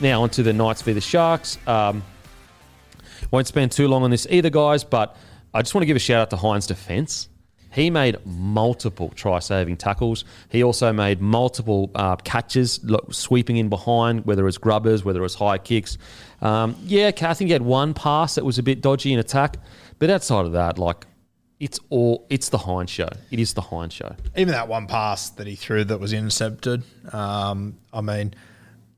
Now onto the Knights v the Sharks. Won't spend too long on this either, guys, but I just want to give a shout out to Hines' defence. He made multiple try-saving tackles. He also made multiple catches, sweeping in behind, whether it was grubbers, whether it was high kicks. I think he had one pass that was a bit dodgy in attack, but outside of that, like, it's the Hines show. It is the Hines show. Even that one pass that he threw that was intercepted.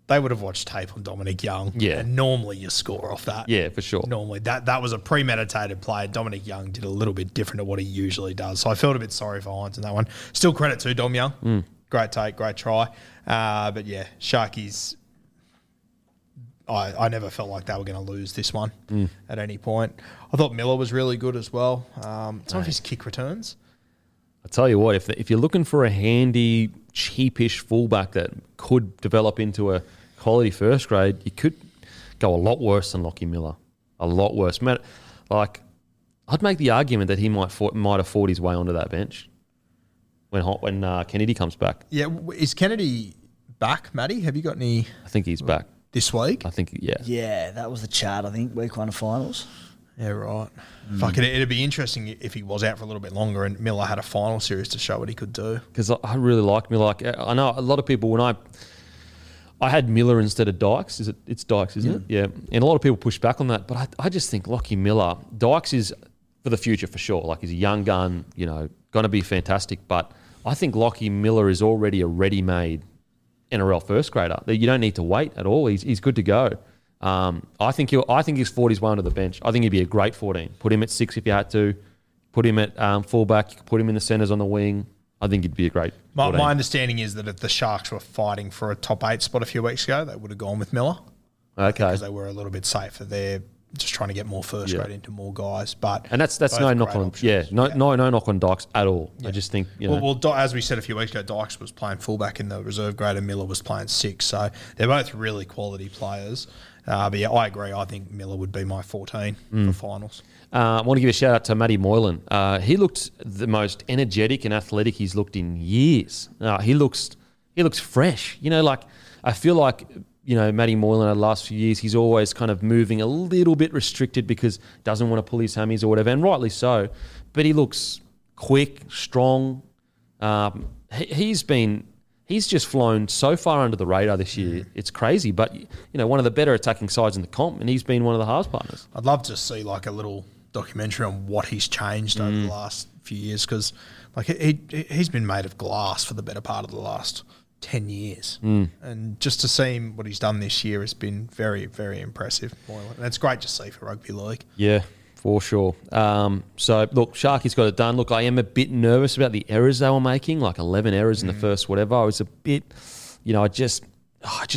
They would have watched tape on Dominic Young. Yeah. And normally you score off that. Yeah, for sure. Normally. That was a premeditated play. Dominic Young did a little bit different to what he usually does. So I felt a bit sorry for Hines in that one. Still credit to Dom Young. Mm. Great take, great try. Sharkies, I never felt like they were going to lose this one at any point. I thought Miller was really good as well. Some of his kick returns. I tell you what, if you're looking for a handy, cheapish fullback that could develop into a quality first grade, you could go a lot worse than Lockie Miller. A lot worse. Man, like, I'd make the argument that he might have fought his way onto that bench when Kennedy comes back. Yeah, is Kennedy back, Matty? Have you got any... I think he's back. This week? I think, yeah. Yeah, that was the chart, I think, week one of finals. Yeah, right. Fuck it. It'd be interesting if he was out for a little bit longer and Miller had a final series to show what he could do. Because I really liked Miller. Like, I know a lot of people, when I had Miller instead of Dykes. It's Dykes, isn't it? Yeah. And a lot of people push back on that. But I just think Lockie Miller, Dykes is for the future for sure. Like, he's a young gun, going to be fantastic. But I think Lockie Miller is already a ready-made NRL first grader. You don't need to wait at all. He's good to go. I think he's fought his way onto the bench. I think he'd be a great 14. Put him at 6 if you had to. Put him at fullback. You could put him in the centres on the wing. I think he'd be a great 14. My understanding is that if the Sharks were fighting for a top 8 spot a few weeks ago, they would have gone with Miller. Okay. Because they were a little bit safer. They're just trying to get more first grade into more guys. And that's no knock on options. No knock on Dykes at all. Yeah. I just think, Well, as we said a few weeks ago, Dykes was playing fullback in the reserve grade and Miller was playing 6. So they're both really quality players. I agree. I think Miller would be my 14 for finals. I want to give a shout out to Matty Moylan. He looked the most energetic and athletic he's looked in years. He looks fresh. I feel like Matty Moylan over the last few years, he's always kind of moving a little bit restricted because doesn't want to pull his hammies or whatever, and rightly so. But he looks quick, strong. He's just flown so far under the radar this year. It's crazy, but one of the better attacking sides in the comp, and he's been one of the halves partners. I'd love to see like a little documentary on what he's changed over the last few years, because like he's been made of glass for the better part of the last 10 years. And just to see him, what he's done this year has been very, very impressive. And it's great to see for rugby league. Yeah. For sure. So, look, Sharky's got it done. Look, I am a bit nervous about the errors they were making, like 11 errors in the first whatever. I was a bit, I just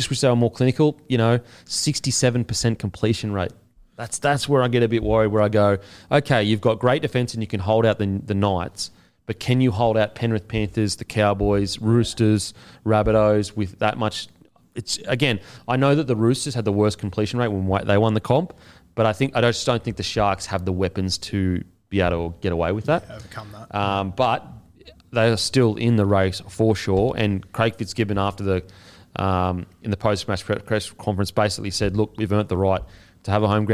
wish they were more clinical. 67% completion rate. That's where I get a bit worried, where I go, okay, you've got great defence and you can hold out the Knights, But can you hold out Penrith Panthers, the Cowboys, Roosters, Rabbitohs with that much? It's again, I know that the Roosters had the worst completion rate when they won the comp, but I just don't think the Sharks have the weapons to be able to get away with that. Yeah, overcome that. But they are still in the race for sure. And Craig Fitzgibbon after the in the post-match press conference basically said, "Look, we've earned the right to have a home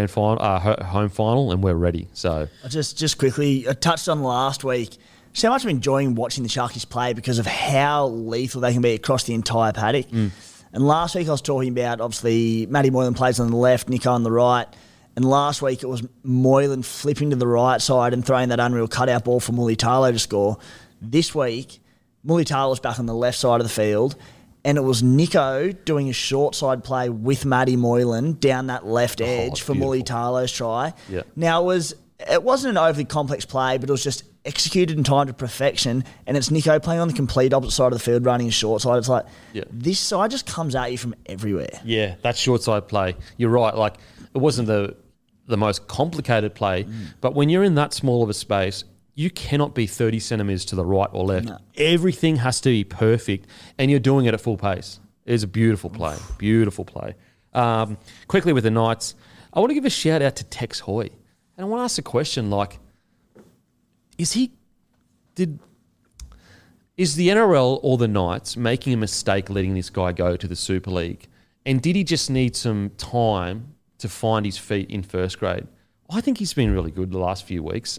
final, and we're ready." So just quickly, I touched on last week. So much I'm enjoying watching the Sharkies play because of how lethal they can be across the entire paddock. Mm. And last week I was talking about, obviously, Matty Moylan plays on the left, Nico on the right. And last week it was Moylan flipping to the right side and throwing that unreal cutout ball for Mulitalo to score. This week, Mulitalo's back on the left side of the field, and it was Nico doing a short side play with Matty Moylan down that left edge for Mulitalo's try. Yeah. Now, it wasn't an overly complex play, but it was just executed in time to perfection, and it's Nico playing on the complete opposite side of the field, running his short side. It's like, This side just comes at you from everywhere. Yeah, that short side play, you're right. Like, it wasn't the most complicated play, but when you're in that small of a space, you cannot be 30 centimetres to the right or left. No. Everything has to be perfect, and you're doing it at full pace. It's a beautiful play, beautiful play. Quickly with the Knights, I want to give a shout-out to Tex Hoy, and I want to ask a question like, Is the NRL or the Knights making a mistake letting this guy go to the Super League? And did he just need some time to find his feet in first grade? I think he's been really good the last few weeks.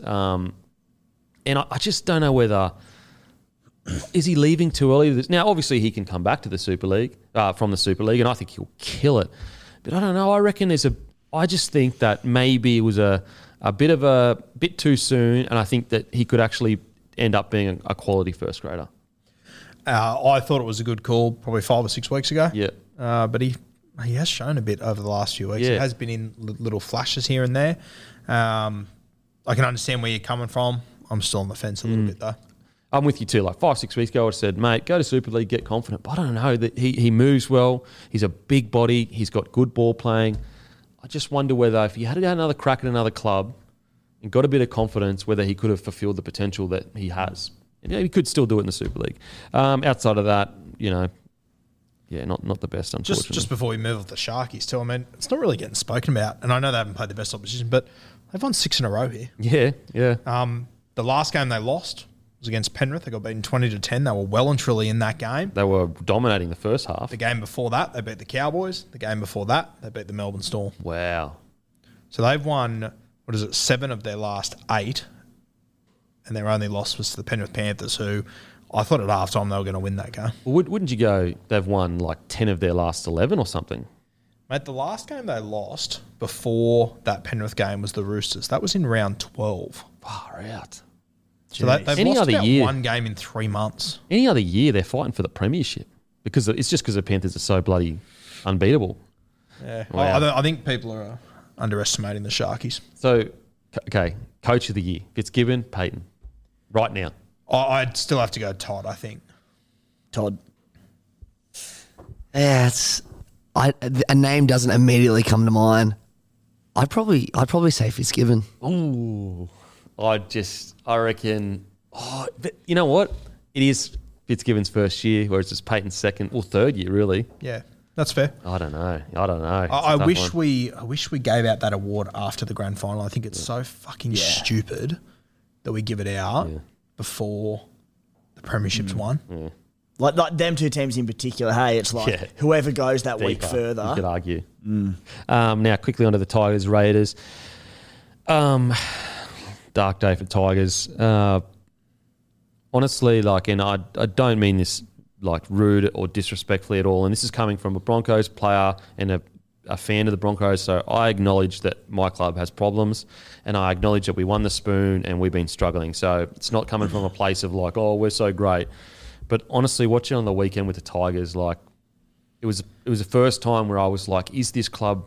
And I just don't know whether... Is he leaving too early? Now, obviously, he can come back to the Super League, from the Super League, and I think he'll kill it. But I don't know. I reckon I just think that maybe it was a bit too soon, and I think that he could actually end up being a quality first grader. I thought it was a good call probably 5 or 6 weeks ago. Yeah. But he has shown a bit over the last few weeks. Yeah. It has been in little flashes here and there. I can understand where you're coming from. I'm still on the fence a little bit though. I'm with you too. Like 5 or 6 weeks ago, I said, mate, go to Super League, get confident. But I don't know. That he moves well. He's a big body. He's got good ball playing. I just wonder whether if he had another crack at another club and got a bit of confidence, whether he could have fulfilled the potential that he has. And he could still do it in the Super League. Outside of that, not the best, unfortunately. Just before we move on to the Sharkies too, I mean, it's not really getting spoken about. And I know they haven't played the best opposition, but they've won 6 in a row here. Yeah, yeah. The last game they lost was against Penrith. They got beaten 20-10. They were well and truly in that game. They were dominating the first half. The game before that, they beat the Cowboys. The game before that, they beat the Melbourne Storm. Wow. So they've won... 7 of their last 8, and their only loss was to the Penrith Panthers, who I thought at halftime they were going to win that game. Well, wouldn't you go they've won like 10 of their last 11 or something? Mate, the last game they lost before that Penrith game was the Roosters. That was in round 12. Far out. Jeez. So they've lost about one game in 3 months. Any other year they're fighting for the premiership because it's just because the Panthers are so bloody unbeatable. Yeah, wow. I think people are... underestimating the Sharkies. So, okay, Coach of the Year, Fitzgibbon, Payton, right now. I'd still have to go Todd, I think. Todd. Yeah, a name doesn't immediately come to mind. I'd probably say Fitzgibbon. Ooh, I reckon. Oh, but you know what? It is Fitzgibbon's first year, whereas it's Payton's second or third year, really. Yeah. That's fair. I don't know. I wish we gave out that award after the grand final. I think it's so fucking stupid that we give it out before the premiership's won. Yeah. Like them two teams in particular, hey, it's like whoever goes that week further. You could argue. Mm. Now, quickly onto the Tigers, Raiders. Dark day for Tigers. Honestly, and I don't mean this... rude or disrespectfully at all. And this is coming from a Broncos player and a fan of the Broncos. So I acknowledge that my club has problems and I acknowledge that we won the spoon and we've been struggling. So it's not coming from a place of we're so great. But honestly, watching on the weekend with the Tigers, it was the first time where I was like, is this club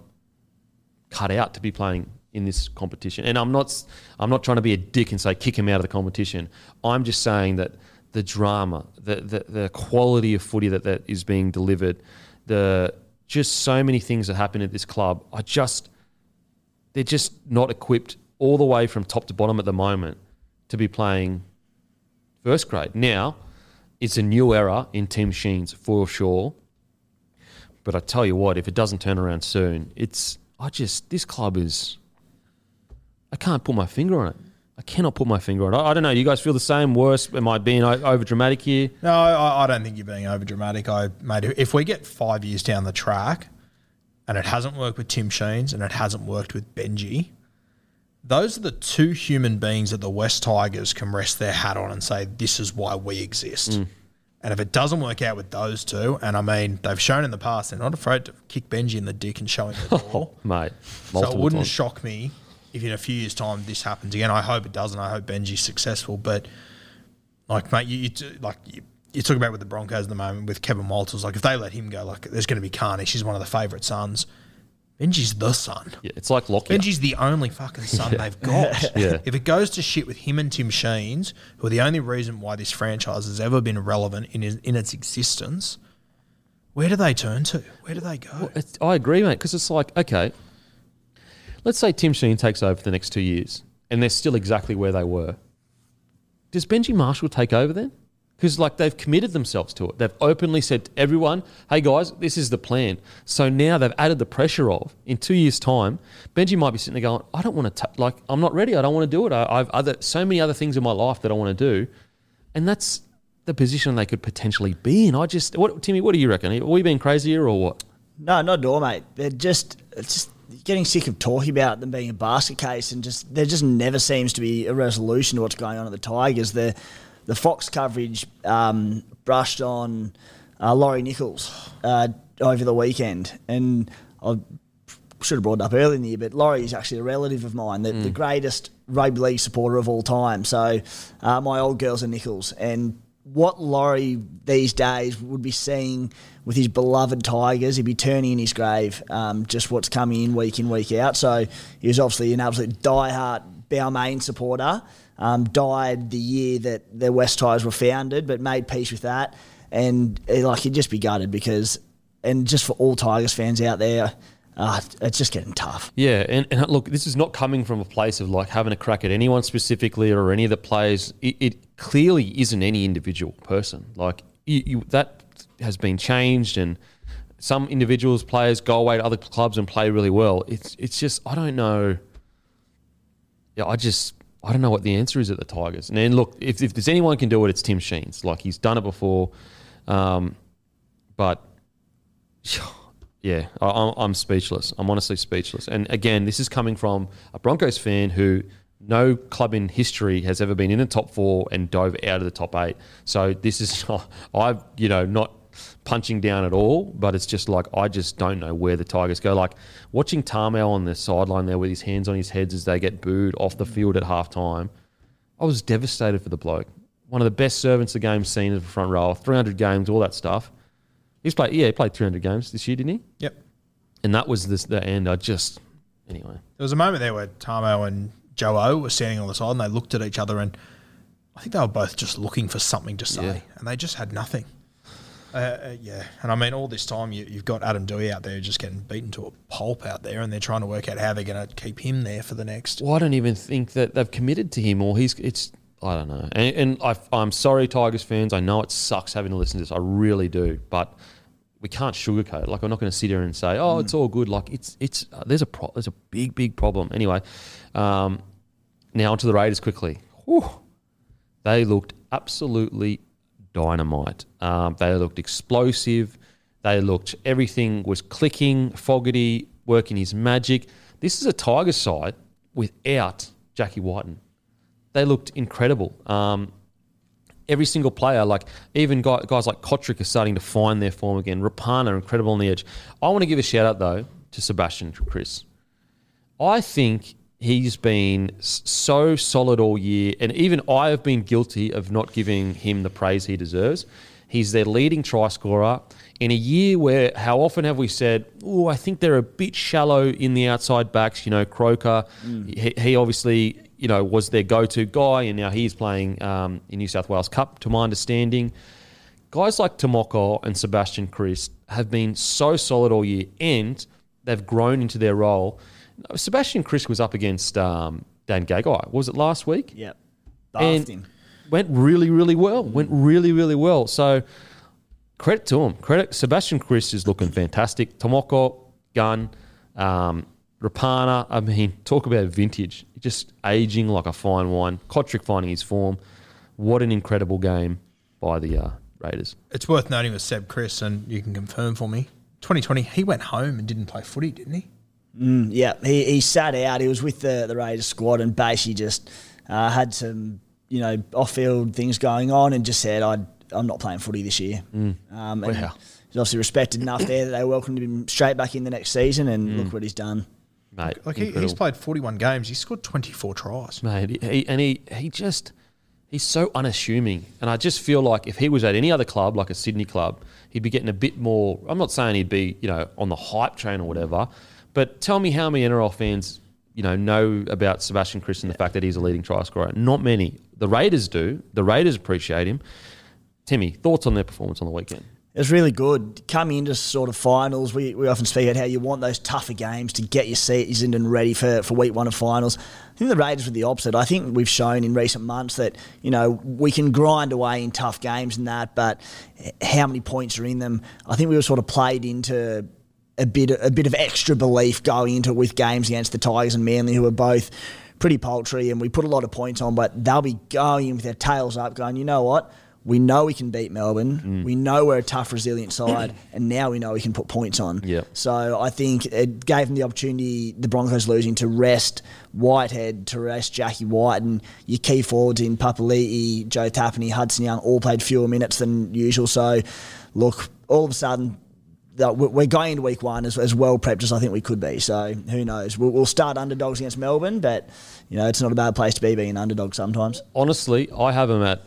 cut out to be playing in this competition? And I'm not trying to be a dick and say kick him out of the competition. I'm just saying that the drama, the quality of footy that is being delivered, just so many things that happen at this club are they're just not equipped all the way from top to bottom at the moment to be playing first grade. Now, it's a new era in Tim Sheens for sure. But I tell you what, if it doesn't turn around soon, this club is, I can't put my finger on it. I cannot put my finger on it. I don't know. You guys feel the same? Worse? Am I being overdramatic here? No, I don't think you're being overdramatic. Mate, if we get 5 years down the track and it hasn't worked with Tim Sheens and it hasn't worked with Benji, those are the two human beings that the West Tigers can rest their hat on and say, this is why we exist. Mm. And if it doesn't work out with those two, and I mean, they've shown in the past they're not afraid to kick Benji in the dick and show him the door. Mate, so it wouldn't shock me if in a few years' time this happens again. I hope it doesn't. I hope Benji's successful. But, like, mate, you talk about with the Broncos at the moment with Kevin Walters. Like, if they let him go, like, there's going to be carnage. He's one of the favourite sons. Benji's the son. Yeah, it's like Lockie. Benji's the only fucking son they've got. Yeah. If it goes to shit with him and Tim Sheens, who are the only reason why this franchise has ever been relevant in its existence, where do they turn to? Where do they go? Well, I agree, mate, because it's like, okay, let's say Tim Sheens takes over for the next 2 years and they're still exactly where they were. Does Benji Marshall take over then? Because, like, they've committed themselves to it. They've openly said to everyone, hey, guys, this is the plan. So now they've added the pressure of, in 2 years' time, Benji might be sitting there going, I don't want to, like, I'm not ready. I don't want to do it. I've so many other things in my life that I want to do. And that's the position they could potentially be in. Timmy, what do you reckon? Are we being crazy here or what? No, not at all, mate. It's just getting sick of talking about them being a basket case, and just there just never seems to be a resolution to what's going on at the Tigers. The Fox coverage brushed on Laurie Nichols over the weekend. And I should have brought it up earlier in the year, but Laurie is actually a relative of mine, the greatest rugby league supporter of all time. So my old girls are Nichols. And what Laurie these days would be seeing with his beloved Tigers, he'd be turning in his grave just what's coming in, week out. So he was obviously an absolute diehard Balmain supporter. Died the year that the West Tigers were founded, but made peace with that. And, like, he'd just be gutted because – and just for all Tigers fans out there, it's just getting tough. Yeah, and look, this is not coming from a place of, like, having a crack at anyone specifically or any of the players. It clearly isn't any individual person. Like, that has been changed, and some individuals, players go away to other clubs and play really well. It's just – I don't know. Yeah, I don't know what the answer is at the Tigers. And then, look, if there's anyone can do it, it's Tim Sheens. Like, he's done it before. But, yeah, I'm speechless. I'm honestly speechless. And, again, this is coming from a Broncos fan who no club in history has ever been in the top four and dove out of the top eight. So this is not punching down at all, but it's just like I just don't know where the Tigers go. Like watching Tarmel on the sideline there with his hands on his heads as they get booed off the field at halftime, I was devastated for the bloke. One of the best servants the game's seen as a front row, 300 games, all that stuff. He played 300 games this year, didn't he? Yep. And that was the end. Anyway. There was a moment there where Tarmel and Joe O were standing on the side and they looked at each other and I think they were both just looking for something to say and they just had nothing. And I mean, all this time you've got Adam Dewey out there just getting beaten to a pulp out there, and they're trying to work out how they're going to keep him there for the next. Well, I don't even think that they've committed to him, or I don't know. And I'm sorry, Tigers fans. I know it sucks having to listen to this. I really do, but we can't sugarcoat it. Like, I'm not going to sit here and say, "Oh, it's all good." Like, there's a big, big problem. Anyway, now onto the Raiders quickly. Whew. They looked absolutely dynamite. They looked explosive. They looked, everything was clicking. Fogarty working his magic. This is a Tigers side without Jackie Whiten. They looked incredible. Every single player, like even guys like Kotrick are starting to find their form again. Rapana, incredible on the edge. I want to give a shout out though to Sebastian Kris. I think he's been so solid all year, and even I have been guilty of not giving him the praise he deserves. He's their leading try scorer in a year where how often have we said, oh, I think they're a bit shallow in the outside backs, Croker. Mm. He obviously, was their go-to guy, and now he's playing in New South Wales Cup, to my understanding. Guys like Tomoko and Sebastian Kris have been so solid all year, and they've grown into their role. Sebastian Kris was up against Dan Gagai. Was it last week? Yeah. Basked him. went really well. So credit to him. Sebastian Kris is looking fantastic. Tomoko, Gunn, Rapana. I mean, talk about vintage. Just aging like a fine wine. Kotrick finding his form. What an incredible game by the Raiders. It's worth noting with Seb Kris, and you can confirm for me, 2020, he went home and didn't play footy, didn't he? Yeah, he sat out. He was with the Raiders squad and basically just had some, you know, off-field things going on and just said, I'm not playing footy this year. And he's obviously respected enough there that they welcomed him straight back in the next season, and look what he's done. Mate, like he's played 41 games. He scored 24 tries. Mate, he just he's so unassuming. And I just feel like if he was at any other club, like a Sydney club, he'd be getting a bit more. I'm not saying he'd be, you know, on the hype train or whatever, but tell me how many NRL fans, you know about Sebastian Kris and the fact that he's a leading try scorer. Not many. The Raiders do. The Raiders appreciate him. Timmy, thoughts on their performance on the weekend? It was really good. Coming into sort of finals, we often speak about how you want those tougher games to get your season and ready for week one of finals. I think the Raiders were the opposite. I think we've shown in recent months that, you know, we can grind away in tough games and that, but how many points are in them? I think we were sort of played into a bit of extra belief going into it with games against the Tigers and Manly, who were both pretty paltry, and we put a lot of points on, but they'll be going with their tails up going, you know what? We know we can beat Melbourne. We know we're a tough, resilient side, and now we know we can put points on. Yep. So I think it gave them the opportunity, the Broncos losing, to rest Whitehead, to rest Jackie White, and your key forwards in Papali'i, Joe Tapani, Hudson Young all played fewer minutes than usual. So, look, all of a sudden, we're going into week one as well prepped as I think we could be. So who knows? We'll start underdogs against Melbourne, but you know it's not a bad place to be being an underdog sometimes. Honestly, I have them at,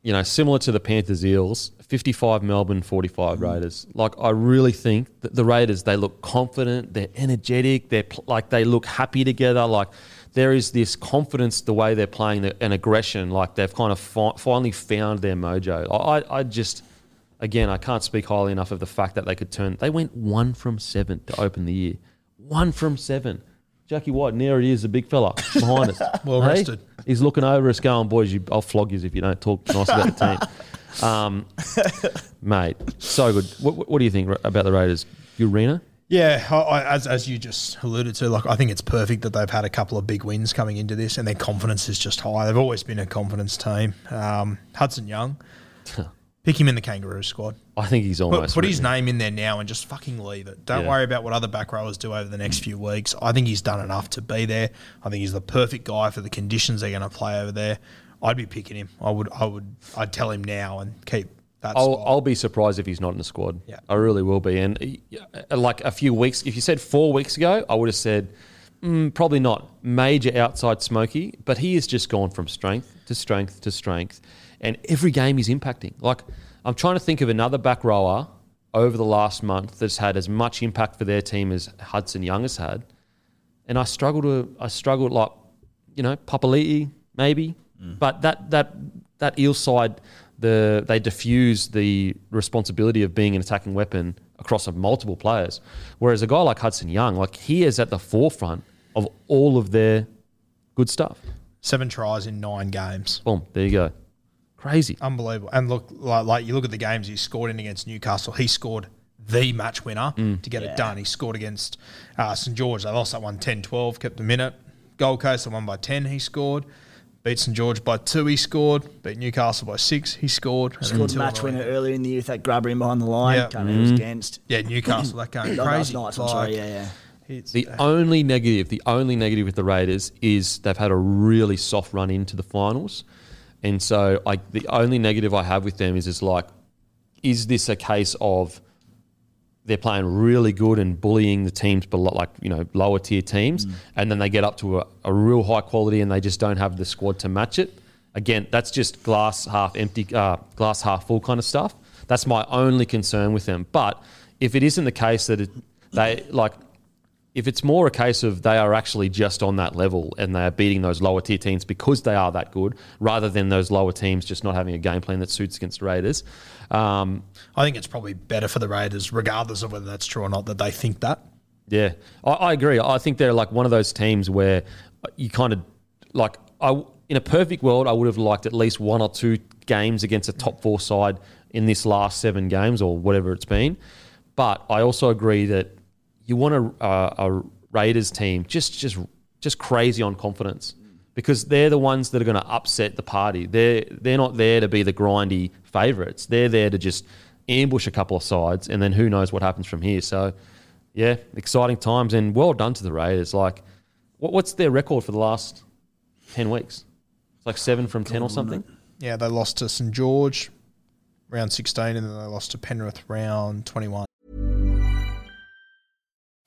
you know, similar to the Panthers Eels, 55 Melbourne, 45 Raiders. Like, I really think that the Raiders, they look confident, they're energetic, they look happy together. Like, there is this confidence the way they're playing and aggression. Like, they've kind of finally found their mojo. I just, again, I can't speak highly enough of the fact that they went 1 from 7 to open the year. 1 from 7. Jackie White, near it is, a big fella behind us. Well rested. He's looking over us going, boys, I'll flog you if you don't talk nice about the team. Mate, so good. What do you think about the Raiders? Urena? Yeah, as you just alluded to, like, I think it's perfect that they've had a couple of big wins coming into this and their confidence is just high. They've always been a confidence team. Hudson Young. Pick him in the Kangaroo squad. I think he's almost... Put his name in there now and just fucking leave it. Don't worry about what other back rowers do over the next few weeks. I think he's done enough to be there. I think he's the perfect guy for the conditions they're going to play over there. I'd be picking him. I'd tell him now and keep that spot. I'll be surprised if he's not in the squad. Yeah. I really will be. And like a few weeks... If you said 4 weeks ago, I would have said... probably not major outside Smokey, but he has just gone from strength to strength to strength, and every game he's impacting. Like, I'm trying to think of another back rower over the last month that's had as much impact for their team as Hudson Young has had, and I struggled like, you know, Papali'i maybe, but that Eel side, they diffuse the responsibility of being an attacking weapon across multiple players, whereas a guy like Hudson Young, like, he is at the forefront of all of their good stuff. 7 tries in 9 games. Boom, there you go. Crazy. Unbelievable. And look, like you look at the games he scored in against Newcastle, he scored the match winner to get it done. He scored against St George. They lost that one 10-12, kept a minute. Gold Coast, they won by 10, he scored. Beat St George by 2, he scored. Beat Newcastle by 6, he scored. Scored a match winner earlier in the year with that grubber in behind the line. Yep. It was against. Yeah, Newcastle, that game. Crazy. Nice, I'm sorry, yeah. The only negative with the Raiders is they've had a really soft run into the finals. And so the only negative I have with them is this a case of they're playing really good and bullying the teams, but like, you know, lower tier teams, and then they get up to a real high quality and they just don't have the squad to match it. Again, that's just glass half empty, glass half full kind of stuff. That's my only concern with them. But if it isn't the case that if it's more a case of they are actually just on that level and they are beating those lower tier teams because they are that good, rather than those lower teams just not having a game plan that suits against the Raiders. I think it's probably better for the Raiders, regardless of whether that's true or not, that they think that. Yeah, I agree. I think they're like one of those teams where you kind of like – in a perfect world, I would have liked at least one or two games against a top four side in this last seven games or whatever it's been. But I also agree that you want a Raiders team just crazy on confidence, because they're the ones that are going to upset the party. They're not there to be the grindy favourites. They're there to just ambush a couple of sides, and then who knows what happens from here. So, yeah, exciting times, and well done to the Raiders. Like, what's their record for the last 10 weeks? It's like 7 from 10 or something. Yeah, they lost to St George round 16, and then they lost to Penrith round 21.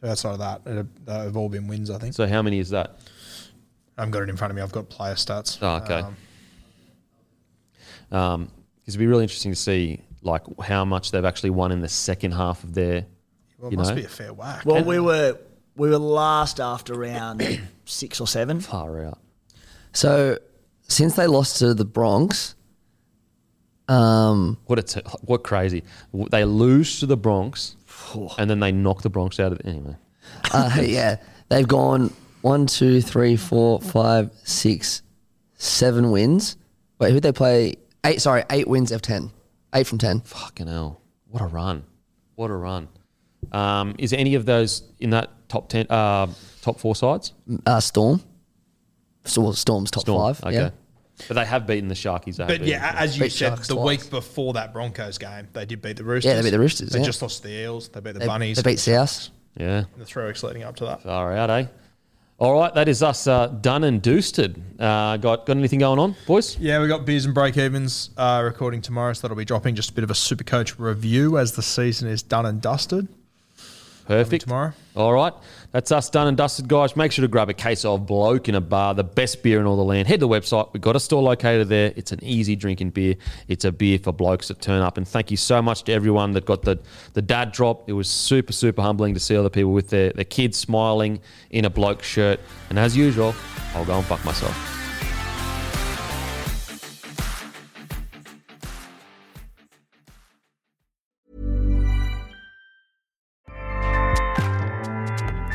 So outside of that, they've all been wins, I think. So how many is that? I haven't got it in front of me. I've got player stats. Oh, okay. It'd be really interesting to see like how much they've actually won in the second half of their. Well, it must be a fair whack. Well, we were last after round 6 or 7. Far out. So since they lost to the Bronx, what crazy! They lose to the Bronx, and then they knock the Bronx out of it anyway. Yeah, they've gone. 1, 2, 3, 4, 5, 6, 7 wins. Wait, who'd they play? 8 wins of 10. 8 from 10. Fucking hell. What a run. What a run. Is any of those in that top 4 sides? Storm. Storm's top 5. Okay. Yeah. But they have beaten the Sharkies. But yeah, as you said, the week before that Broncos game, they did beat the Roosters. Yeah, they beat the Roosters. They just lost to the Eels. They beat the Bunnies. They beat South. Yeah. In the 3 weeks leading up to that. Far out, eh? All right, that is us done and doosted. Got anything going on, boys? Yeah, we got Beers and Break-Evens recording tomorrow, so that'll be dropping just a bit of a Supercoach review as the season is done and dusted. Perfect. Tomorrow. All right, that's us done and dusted, guys. Make sure to grab a case of Bloke in a Bar, the best beer in all the land. Head to the website. We've got a store located there. It's an easy drinking beer. It's a beer for blokes that turn up. And thank you so much to everyone that got the dad drop. It was super, super humbling to see other people with their kids smiling in a bloke shirt. And as usual, I'll go and fuck myself.